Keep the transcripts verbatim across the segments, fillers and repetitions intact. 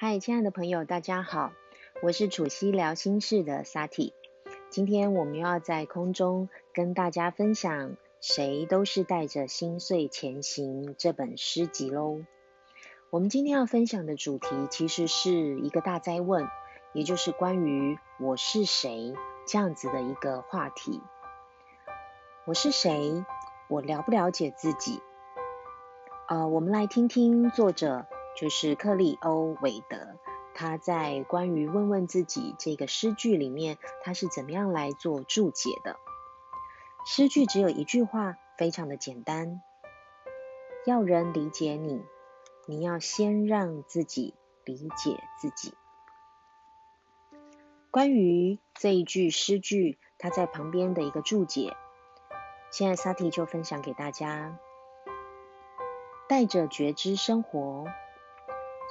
嗨，亲爱的朋友，大家好，我是楚西聊心事的 Sati。今天我们要在空中跟大家分享《谁都是带着心碎前行》这本诗集咯。我们今天要分享的主题其实是一个大哉问，也就是关于我是谁这样子的一个话题。我是谁？我了不了解自己？呃，我们来听听作者就是克利欧·韦德，他在关于问问自己这个诗句里面，他是怎么样来做注解的。诗句只有一句话，非常的简单，要人理解你，你要先让自己理解自己。关于这一句诗句，他在旁边的一个注解，现在 Sati 就分享给大家。带着觉知生活，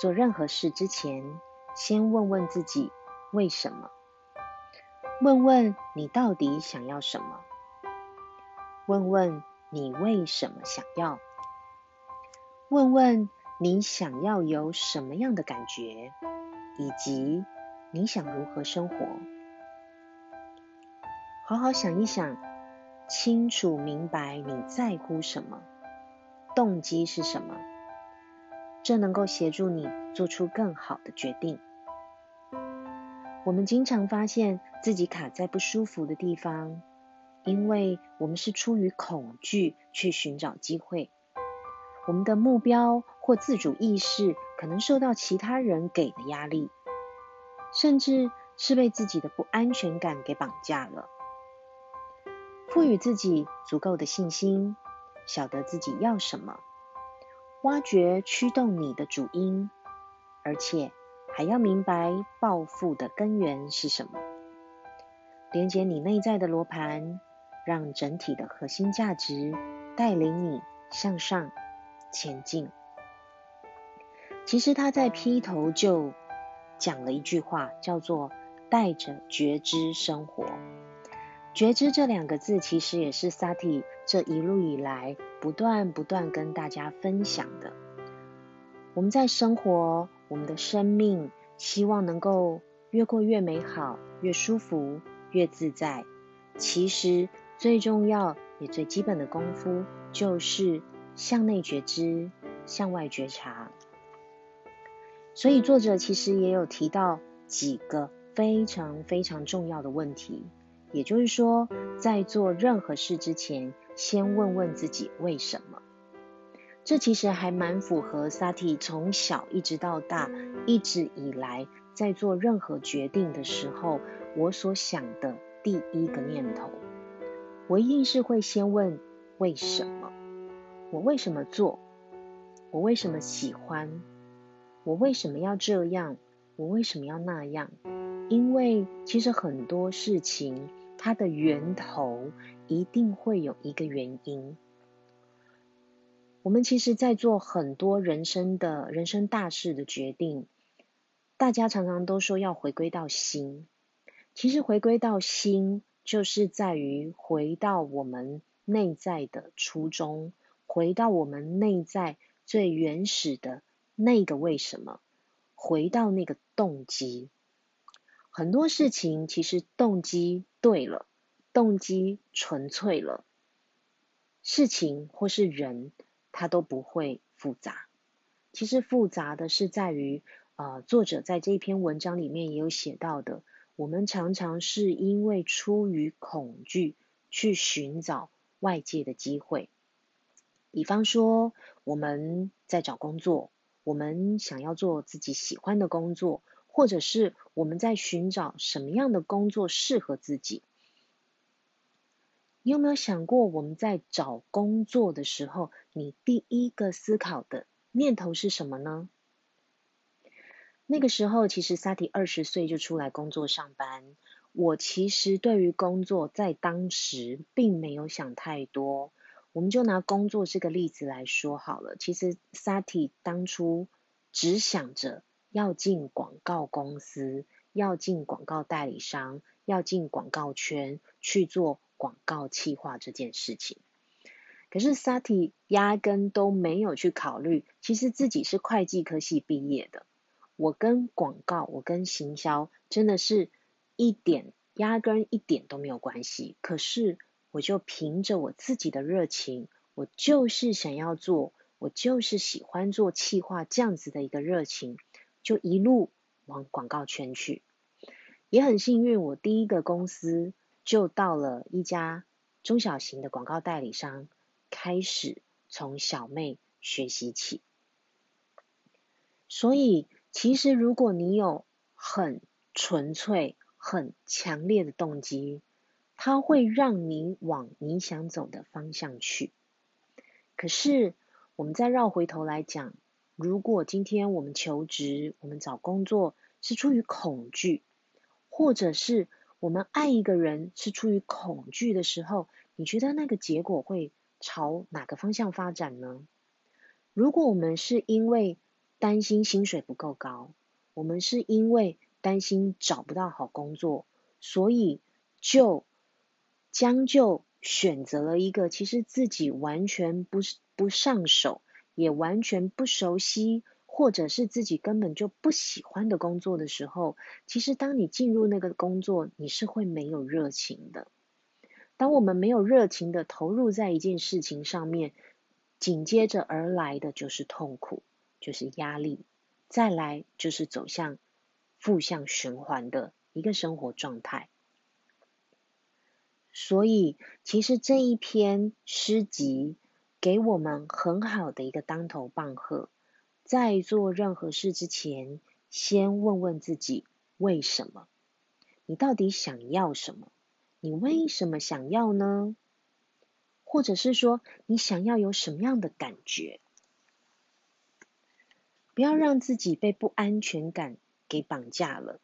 做任何事之前，先问问自己为什么，问问你到底想要什么，问问你为什么想要，问问你想要有什么样的感觉，以及你想如何生活。好好想一想，清楚明白你在乎什么，动机是什么，这能够协助你做出更好的决定。我们经常发现自己卡在不舒服的地方，因为我们是出于恐惧去寻找机会。我们的目标或自主意识可能受到其他人给的压力，甚至是被自己的不安全感给绑架了。赋予自己足够的信心，晓得自己要什么，挖掘驱动你的主因，而且还要明白报复的根源是什么。连接你内在的罗盘，让整体的核心价值带领你向上前进。其实他在劈头就讲了一句话，叫做带着觉知生活。觉知这两个字其实也是 Sati 这一路以来不断不断跟大家分享的。我们在生活，我们的生命，希望能够越过越美好，越舒服，越自在。其实最重要也最基本的功夫就是向内觉知，向外觉察。所以作者其实也有提到几个非常非常重要的问题，也就是说，在做任何事之前，先问问自己为什么。这其实还蛮符合 Sati 从小一直到大，一直以来在做任何决定的时候，我所想的第一个念头。我一定是会先问为什么，我为什么做，我为什么喜欢，我为什么要这样，我为什么要那样。因为其实很多事情它的源头一定会有一个原因。我们其实在做很多人生的人生大事的决定，大家常常都说要回归到心。其实回归到心就是在于回到我们内在的初衷，回到我们内在最原始的那个为什么，回到那个动机。很多事情其实动机对了，动机纯粹了，事情或是人它都不会复杂。其实复杂的是在于呃，作者在这篇文章里面也有写到的，我们常常是因为出于恐惧去寻找外界的机会。比方说我们在找工作，我们想要做自己喜欢的工作，或者是我们在寻找什么样的工作适合自己。你有没有想过，我们在找工作的时候，你第一个思考的念头是什么呢？那个时候，其实 Sati 二十岁就出来工作上班，我其实对于工作在当时并没有想太多。我们就拿工作这个例子来说好了，其实 Sati 当初只想着要进广告公司，要进广告代理商，要进广告圈去做广告企划这件事情。可是 Sati 压根都没有去考虑，其实自己是会计科系毕业的，我跟广告，我跟行销真的是一点压根一点都没有关系，可是我就凭着我自己的热情，我就是想要做，我就是喜欢做企划这样子的一个热情，就一路往广告圈去。也很幸运，我第一个公司就到了一家中小型的广告代理商，开始从小妹学习起。所以其实如果你有很纯粹很强烈的动机，它会让你往你想走的方向去。可是我们再绕回头来讲，如果今天我们求职，我们找工作是出于恐惧，或者是我们爱一个人是出于恐惧的时候，你觉得那个结果会朝哪个方向发展呢？如果我们是因为担心薪水不够高，我们是因为担心找不到好工作，所以就将就选择了一个其实自己完全不不上手，也完全不熟悉，或者是自己根本就不喜欢的工作的时候，其实当你进入那个工作，你是会没有热情的。当我们没有热情的投入在一件事情上面，紧接着而来的就是痛苦，就是压力，再来就是走向负向循环的一个生活状态。所以其实这一篇诗集给我们很好的一个当头棒喝，在做任何事之前，先问问自己为什么，你到底想要什么，你为什么想要呢？或者是说你想要有什么样的感觉？不要让自己被不安全感给绑架了。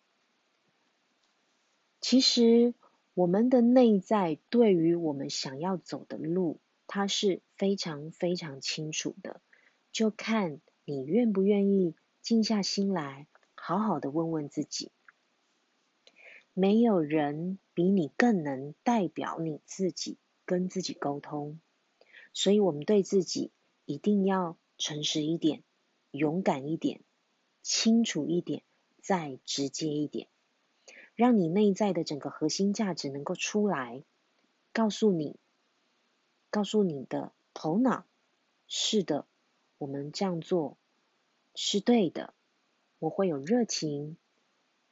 其实我们的内在对于我们想要走的路，它是非常非常清楚的，就看你愿不愿意静下心来，好好的问问自己。没有人比你更能代表你自己，跟自己沟通，所以我们对自己一定要诚实一点，勇敢一点，清楚一点，再直接一点，让你内在的整个核心价值能够出来，告诉你告诉你的头脑，是的，我们这样做是对的，我会有热情，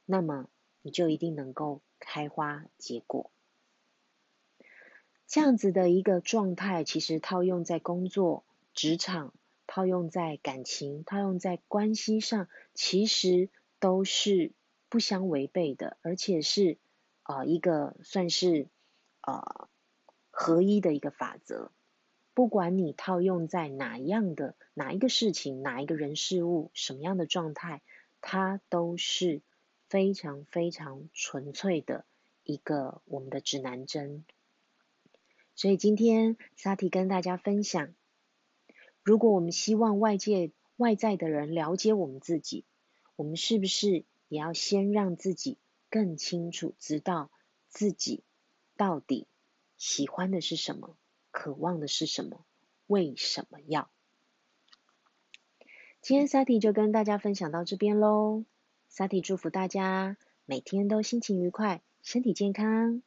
那么你就一定能够开花结果。这样子的一个状态，其实套用在工作职场，套用在感情，套用在关系上，其实都是不相违背的，而且是、呃、一个算是、呃、合一的一个法则。不管你套用在哪样的哪一个事情，哪一个人事物，什么样的状态，它都是非常非常纯粹的一个我们的指南针。所以今天 Sati 跟大家分享，如果我们希望外界外在的人了解我们自己，我们是不是也要先让自己更清楚知道自己到底喜欢的是什么，渴望的是什么，为什么要。今天 Sati 就跟大家分享到这边咯。Sati 祝福大家每天都心情愉快，身体健康。